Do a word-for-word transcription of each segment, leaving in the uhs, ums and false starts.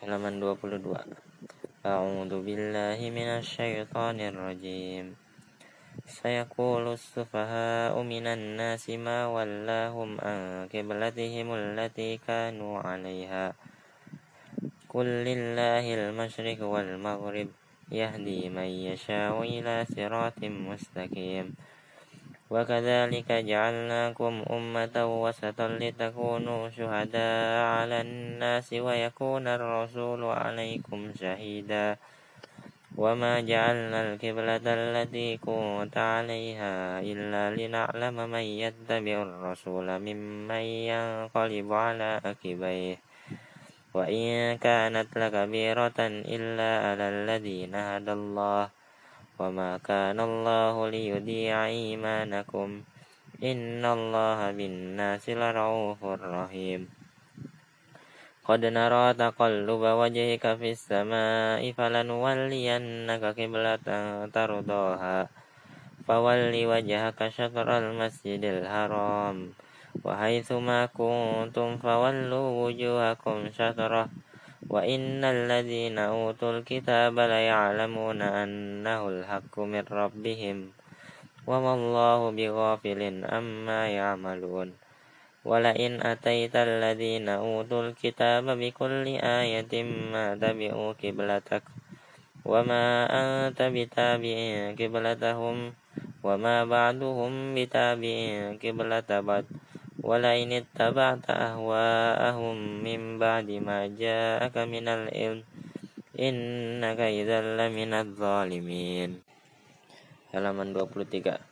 halaman dua puluh dua. A'udzu billahi minasyaitonir rajim. Sayaqulu as-sufaha'u minan nasi ma wallahum an qiblatihim allati kanu 'alayha. Qul lillahil masyriq wal maghrib yahdi man yasha'u ila siratin mustaqim. Wa kadzalika ja'alnakum ummatan wasatan litakunu syuhada'a 'alan nasi wa yakuna ar-rasulu 'alaykum shahida. Wa ma ja'alna al-qiblata allati kunta 'alayha illa lina'lama man yattabi'ur rasula mimman yanqalibu 'ala 'aqibayhi wa in kanat lakabiratan illa 'alal ladzina hadallah. وَمَا كَانَ اللَّهُ لِيُضِيعَ إِيمَانَكُمْ إِنَّ اللَّهَ بِالنَّاسِ لَرَءُوفٌ رَحِيمٌ قَدْ نَرَى تَقَلُّبَ وَجْهِكَ فِي السَّمَاءِ فَلَنُوَلِّيَنَّكَ قِبْلَةً تَرْضَاهَا فَوَلِّ وَجْهَكَ شَطْرَ الْمَسْجِدِ الْحَرَامِ وَحَيْثُمَا كُنْتُمْ فَوَلُّوا وُجُوهَكُمْ شَطْرَهُ وَإِنَّ الَّذِينَ أُوتُوا الْكِتَابَ لَيَعْلَمُونَ أَنَّهُ الْحَقُّ مِنْ رَبِّهِمْ وَمَا اللَّهُ بِغَافِلٍ عَمَّا يَعْمَلُونَ وَلَئِنْ أَتَيْتَ الَّذِينَ أُوتُوا الْكِتَابَ بِكُلِّ آيَةٍ مَا تَبِعُوا قِبْلَتَكَ وَمَا أَنْتَ بِتَابِعٍ قِبْلَتَهُمْ وَمَا بَعْضُهُمْ بِتَابِعٍ قِبْلَةَ بَعْضٍ وَلَئِنِ اتَّبَعْتَ أَهْوَاءَهُمْ مِنْ بَعْدِ مَا جَاءَكَ مِنَ الْعِلْمِ إِنَّكَ إِذًا لَمِنَ الظَّالِمِينَ. Halaman dua puluh tiga.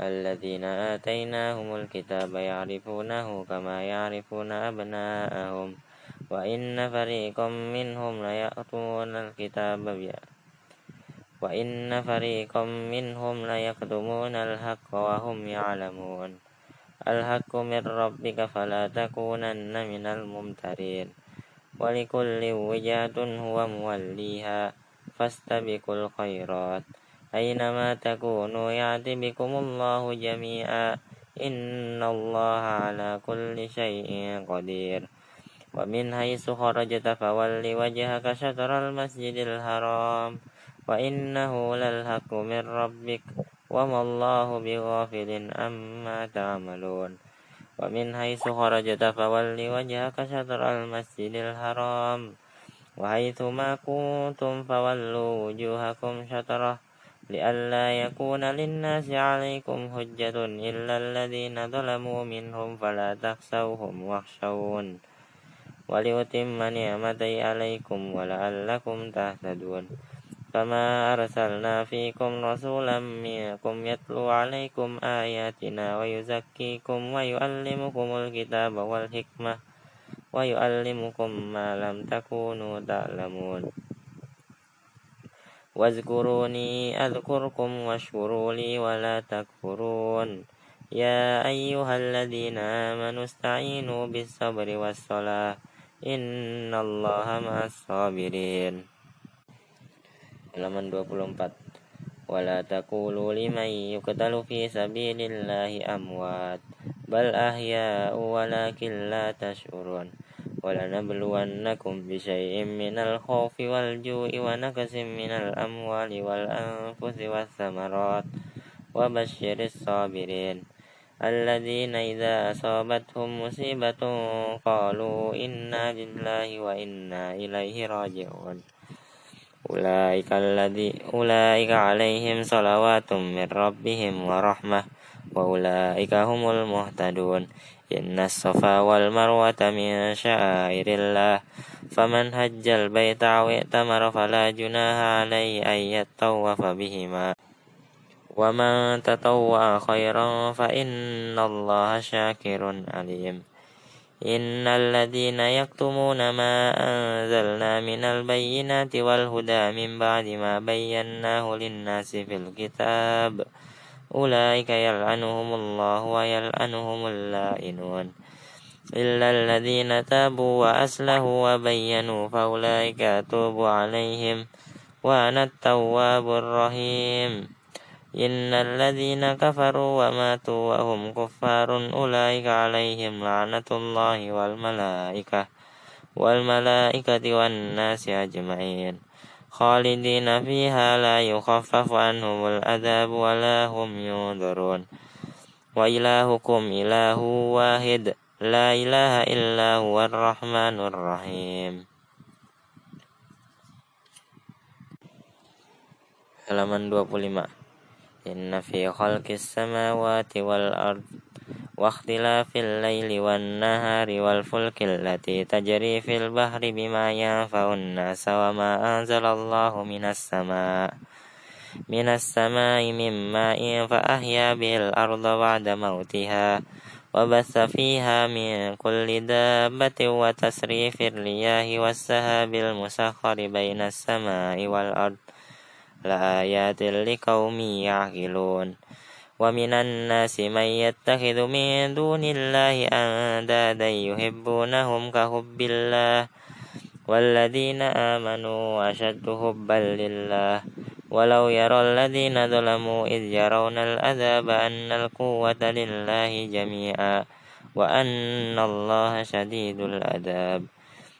Alladzina atainahumul kitaba ya'rifunahu kama ya'rifuna abna'ahum wa inna fariqam minhum la ya'tumuna al-kitaba wa inna fariqam minhum la yaktumuna al-haqqa wa hum ya'lamun. Al-haqqu min rabbika fala takunanna minal mumtarin. Wa likulli wijhatun huwa muwalliha fastabiqul khairat. Aynama takunu ya'ti bikumullahu jami'a. Innallaha 'ala kulli syai'in qadir. Wa min haitsu kharajta fawalli wajhaka syatral masjidil haram wa innahu lal haqqu min rabbik. Wa mallahu bighafilin amma ta'malun. Wa min haitsu kharajta fawalli wajhaka syatral masjidil haram wa haitsu ma kuntum fawallu wujuhakum syatrah li'alla yakuna lin-nasi 'alaikum hujjatun illa alladziina zalamu minhum fala takhshawhum wakhshawun wa li'utimma ni'matayi 'alaikum wa la'allakum tahtadun. Kama arsalna fiikum rasulan minkum yatlu 'alaikum ayatina wa yuzakkikum wa yu'allimukumul kitaba wal hikmah wa yu'allimukum ma lam takunu ta'lamun. Wazkuruni adzkurkum washkuru li wa la takfurun. Ya ayyuhalladzina amanu ista'inu bis-sabri was-salah. Innallaha ma'as sabirin. Halaman dua puluh empat. Wala taqulu liman yuqtalu fi sabilillahi amwat bal ahya'u walakin la tash'urun. Wala nabluwannakum bi syai'in minal khawfi wal ju'i wa naqsin minal amwali wal anfusi was samarat wa basyiril sabirin. Alladzina idza asabathum musibatun qalu inna lillahi wa inna ilaihi raji'un. Ulaika alladzi ulaika alaihim shalawatun min rabbihim wa rahmah wa ulaika humul muhtadun. Innas safa wal marwata min sya'airillah faman hajjal baita aw i'tamara fala junaha alaihi ay yatawafa bihima wa man tatawwa khairan fa innallaha syakirun alim. Innal ladzina yaktumuna ma anzalna minal bayyinati wal huda min ba'di ma bayyanahu lin-nasi fil kitab ulaika yal'anuhumullahu wa yal'anuhumul la'inun. Illal ladzina tabu wa aslahu wa bayyanu fa ulaika tubu 'alaihim wa ana at-tawwabur rahim. Innal ladzina kafaru wa matu wa hum kuffarun ulaika alaihim la'natullahi wal malaikah wal malaikati wan nasi ajma'in khalidina fiha la yukhaffafu anhumul adhab wa la hum yudharun wa ilahukum ilahu wahid la ilaha illa huwar rahmanur rahim. Halaman dua puluh lima. Inna fi khalqis samawati wal ard wa ikhtilafil laili wan nahari wal fulki allati tajri fil bahri bima yanfa'un nas wa ma anzalallahu minas samaa minas samaa'i mimma fa ahya bil arda ba'da mautiha wa batha fiha min kulli dabbatin wa tasrifir riyahi was sahabil musakhkhari bainas samaa'i wal ard la ayatil liqaumi ya'qilun. Wa minan nasi may yattakhidhu min dunillahi andadan yuhibbunahum ka hubbillah walladzina amanu ashaddu hubban lillah walau yaral ladzina zalamu idh yarawna al-adzaba annal quwwata lillahi jami'a wa annallaha shadidul adzab.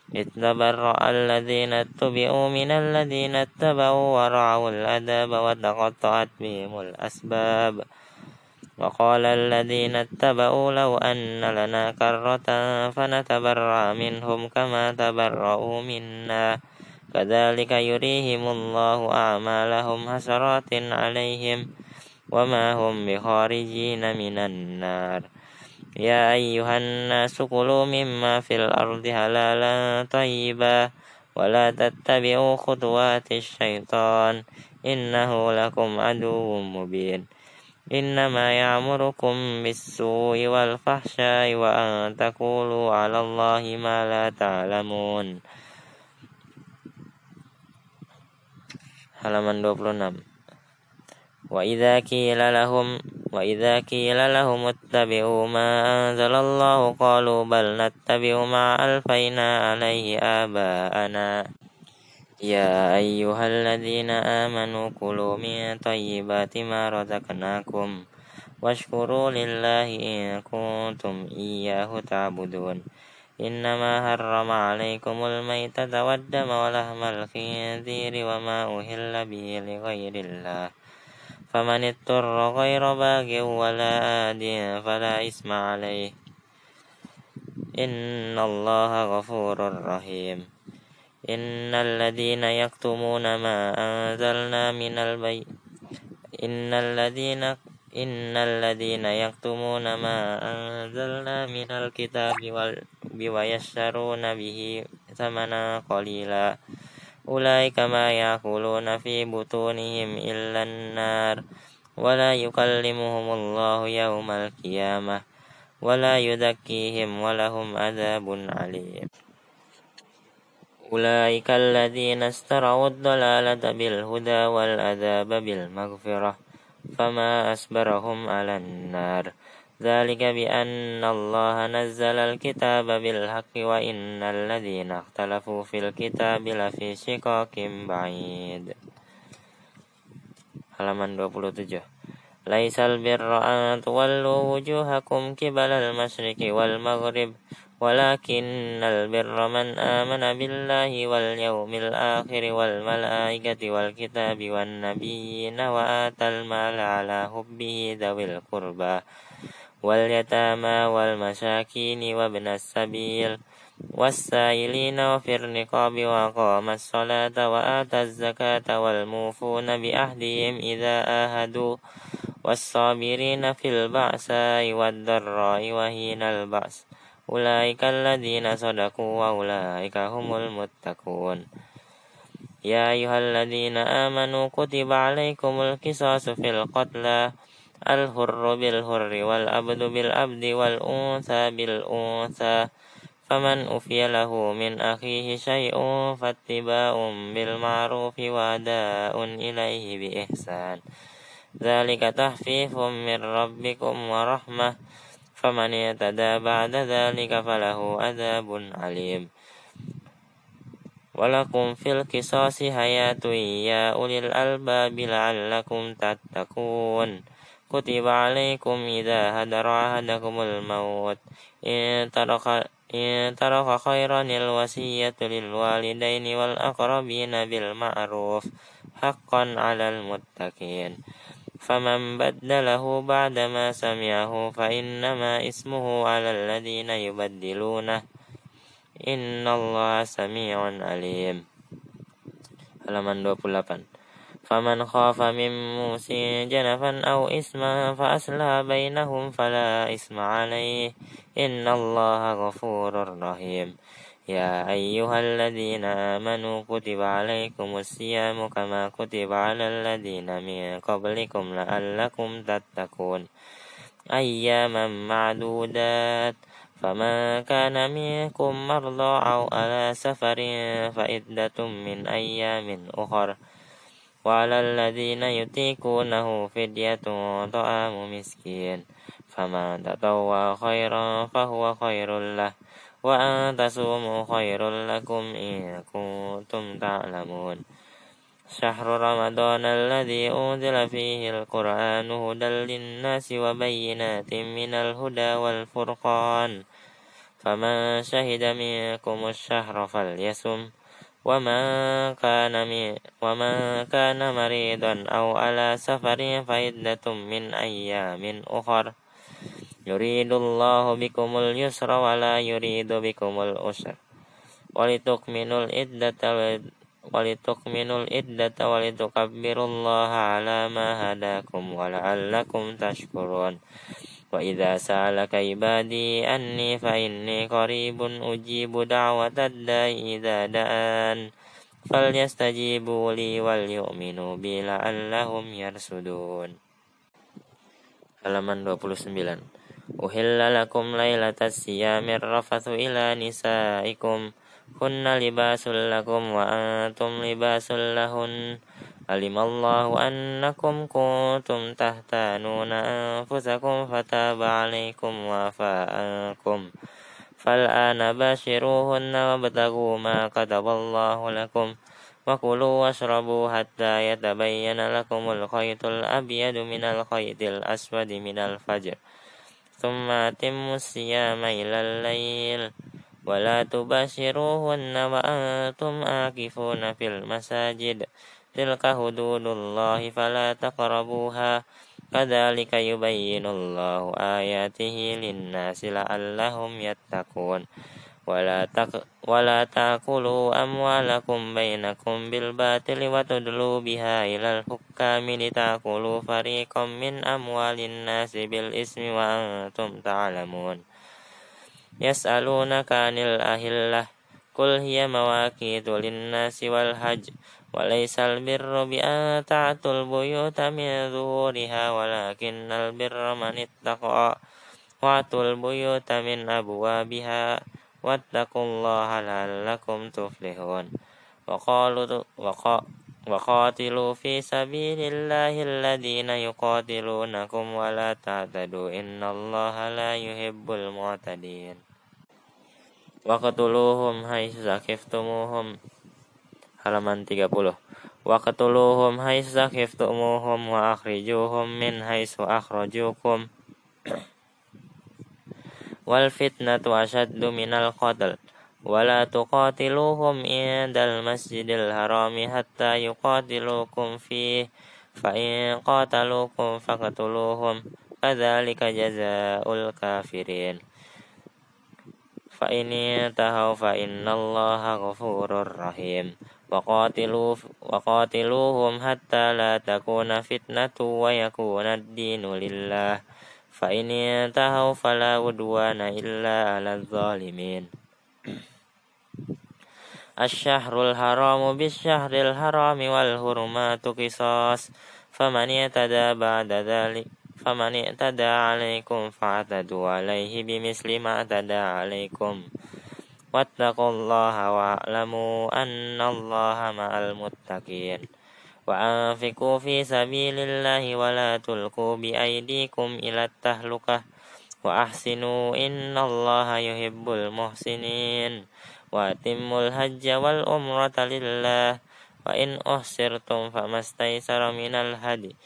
اتبرأ الذين اتبعوا من الذين اتبعوا ورعوا العذاب وتقطعت بهم الأسباب وقال الذين اتبعوا لو أن لنا كرة فنتبرأ منهم كما تبرأوا منا كذلك يريهم الله أعمالهم حسرات عليهم وما هم بخارجين من النار. Ya ayyuhan nasu kulu mimma fil ardi halalan thayyiban wa la tattabi'u khutuwati syaitan innahu lakum aduwwum mubin. Innama ya'murukum bis-su'i wal fahsya'i wa an taqulu 'ala Allahi ma la ta'lamun. Halaman dua puluh enam. Wa idza qila lahum wa idza qila lahum ittabi'u ma anzalallahu qalu bal nattabi'u ma alfayna alayhi aba'ana. Ya ayyuhalladzina amanu kulu min thayyibati ma razaqnakum washkuru lillahi in kuntum iyyahu ta'budun. Innama harrama alaykumul maytata waddama wa lahmal khinziri wa ma uhilla bihi lighairillah فمن اضطر غير باغ ولا عاد فلا إثم عليه إن الله غفور رحيم. إن الذين يكتمون ما أنزلنا من البي إن الذين إن الذين يكتمون ما أنزلنا من الكتاب ويشترون به ثمنا قليلا أولئك ما يأكلون في بطونهم إلا النار ولا يكلمهم الله يوم القيامة ولا يزكيهم ولهم عذاب أليم. أولئك الذين اشتروا الضلالة بالهدى والعذاب بالمغفرة فما أصبرهم على النار ذلك بأن الله نزل الكتاب بالحق وإن الذين اختلفوا في الكتاب لفي شقاق بعيد. Halaman dua puluh tujuh. Laisal birra an tuwallu wujuhakum qibala al-masyriqi wal-maghrib walakinnal birra man amana billahi wal yawmil akhir wal malaikati wal kitabi wan nabiyyina wa atal mala ala hubbihi dzawil qurba wal yatama wal masakini wa ibnas sabil wassailina wa fir niqabi wa qamas salata wa ataz zakata wal mufuna bi ahdihim idza ahadu wassabirina fil ba'sa'i wad darra'i wa hinal ba's ulaika alladziina sadaqu wa ulaika humul muttaqun. Ya ayyuhalladziina amanu kutiba 'alaikumul qisasu fil qatla al-hurru bil-hurri wal-abdu bil-abdi wal-untha bil-untha faman ufiya lahu min akhihi syai'un fattiba'un bil-ma'rufi wa da'un ilaihi bi-ihsan dhalika tahfifun min rabbikum wa rahmah faman yatada ba'da dhalika falahu adabun alim. Walakum fil qisasi hayatun ya ulil albabi la'allakum tattaqun. Kutiba alaikum idza hadara ahadakumul maut in taraka إن ترك خيرا الوصية للوالدين والأقربين بالمعروف حقا على المتقين فمن بدله بعدما سمعه فإنما اسمه على الذين يبدلونه إن الله سميع عليم. Halaman dua puluh delapan. فمن خاف من موسٍ جنفا أو إثما فأصلح بينهم فلا إثم عليه إن الله غفور رحيم. يا أيها الذين آمنوا كتب عليكم الصيام كما كتب على الذين من قبلكم لعلكم تتقون أياما معدودات فمن كان منكم مرضى أو على سفر فعدة من أيام أخر وعلى الذين يطيقونه فدية طعام مسكين فمن تطوع خيرا فهو خير له وأن تصوموا خير لكم إن كنتم تعلمون. شهر رمضان الذي أنزل فيه القرآن هدى للناس وبينات من الهدى والفرقان فمن شهد منكم الشهر فليصم ومن كان ومن كان مريضا أو على سفر فعدة من أيام أخر yuridullahu bikumul yusra wa la yuridu bikumul usra walitukminul iddata walitukminul iddata walitukabbirullaha ala ma hadakum wa la'allakum tashkurun wa idza sa'alaka ibadi anni fa inni qaribun ujibu da'watad da'i idza da'an falyastajibu li wal yu'minu bi la'allahum yarsudun. Halaman dua puluh sembilan. Uhilla lakum laylatas siyamir rafathu ila nisaikum hunna libasul lakum wa antum libasul lahun alimallahu annakum kuntum tahtanuna anfusakum fataba alaikum wa afa ankum fal'ana bashiruhunna wabtagu ma kataballahu lakum wa kulu washrabu hatta yatabayyana lakumul khaytul abyadu minal khaytil aswadi minal fajr ثم أتموا الصيام إلى الليل ولا تباشروهن وأنتم عاكفون في المساجد تلك حدود الله فلا تقربوها كذلك يبين الله آياته للناس لعلهم يتقون ولا ولا تأكلوا أموالكم بينكم بالباطل وتدلوا بها إلى الحكام لتأكلوا فريقا من أموال الناس بالإثم وأنتم تعلمون. يسألونك عن الأهلة قل هي مواقيت للناس والحج وليس البر بأن تعتوا البيوت من ظهورها ولكن البر من اتقى وأتوا البيوت من أبوابها واتقوا الله لعلكم تفلحون. وقالوا وقاتلوا في سبيل الله الذين يقاتلونكم ولا تعتدوا إن الله لا يحب المعتدين. واقتلوهم حيث ثقفتموهم. Halaman tiga puluh. واقتلوهم حيث ثقفتموهم وأخرجوهم من حيث أخرجوكم wal fitnatu ashaddu minal qatl wala tuqatiluhum indal masjidil harami hatta yuqatilukum fihi fa in qatalukum faqtuluhum kadzalika jazaa'ul kafirin fa in tahaw fa innallaha ghafurur rahim. Waqatilu waqatiluhum hatta la takuna fitnatu wa yakuna ad-dinu lillah fa in yantahu fala udwana illa 'alal zalimin. Asy-syahrul haramu bisyahril harami wal hurumatu qisas faman yatada ba'da dzalik faman yatada 'alaikum fa'tadu 'alaihi bimisli ma tada 'alaikum wattaqullaha wa'lamu annallaha ma'al muttaqin. وأنفقوا في سبيل الله ولا تلقوا بأيديكم إلى التهلكة وأحسنوا إن الله يحب المحسنين وأتموا الحج والعمرة لله وإن أحصرتم فما استيسر من الهدي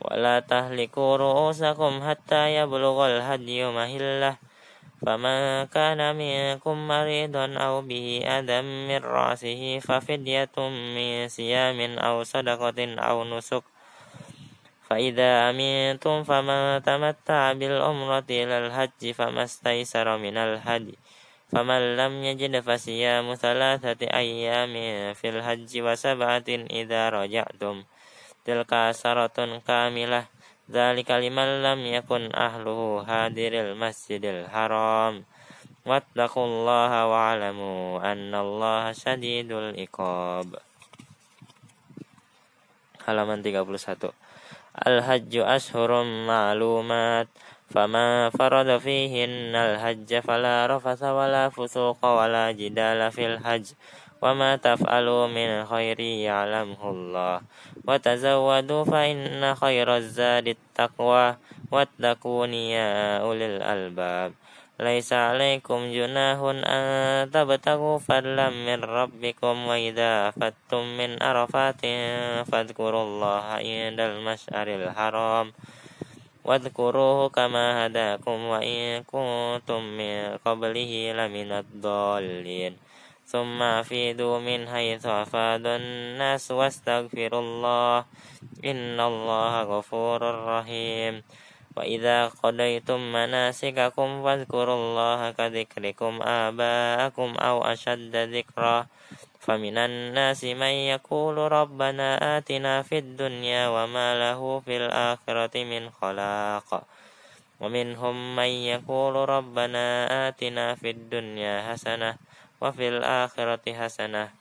ولا تهلكوا رؤوسكم حتى يبلغ الهدي محله فَمَنْ كَانَ مِنْكُمْ مَرِيضًا أَوْ بِهِ أَذًى مِنْ رَأْسِهِ فَفِدْيَةٌ مِنْ صِيَامٍ أَوْ صَدَقَةٍ أَوْ نُسُكٍ فَإِذَا أَمِنْتُمْ فَمَنْ تَمَتَّعَ بِالْعُمْرَةِ إِلَى الْحَجِّ فَمَا اسْتَيْسَرَ مِنَ الْهَدْيِ فَمَنْ لَمْ يَجِدْ فَصِيَامُ ثَلَاثَةِ أَيَّامٍ فِي الْحَجِّ وَسَبْعَةٍ إِذَا رَجَعْتُمْ تِلْكَ عَشْرَةٌ كَامِلَةٌ ذلك لمن لم يكن أهله حاضر المسجد الحرام واتقوا الله واعلموا أن الله شديد العقاب. Halaman tiga puluh satu. Al-hajju ashhurun ma'lumat faman farada fihinna al-hajja fala rafatha wala fusuqa wala jidala fil hajj وَمَا تَفْعَلُوا مِنْ خَيْرٍ يَعْلَمْهُ اللَّهُ وَتَزَوَّدُوا فَإِنَّ خَيْرَ الزَّادِ التَّقْوَى وَاتَّقُونِ يَا أُولِي الْأَلْبَابِ لَيْسَ عَلَيْكُمْ جُنَاحٌ أَنْ تَبْتَغُوا فَضْلًا مِنْ رَبِّكُمْ وَإِذَا أَفَضْتُمْ مِنْ عَرَفَاتٍ فَاذْكُرُوا اللَّهَ عِنْدَ الْمَشْعَرِ الْحَرَامِ وَاذْكُرُوهُ كَمَا هَدَاكُمْ وَإِنْ كُنْتُمْ مِنْ قَبْلِهِ لَمِنَ الضَّالِّينَ ثم أفيضوا من حيث أفاض الناس واستغفروا الله إن الله غفور رحيم وإذا قضيتم مناسككم فاذكروا الله كذكركم آباءكم أو أشد ذكرا فمن الناس من يقول ربنا آتنا في الدنيا وما له في الآخرة من خلاق ومنهم من يقول ربنا آتنا في الدنيا حسنة وفي الآخرة حسنة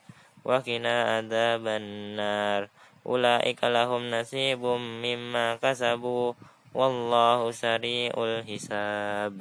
وقنا عذاب النار أولئك لهم نصيب مما كسبوا والله سريع الحساب.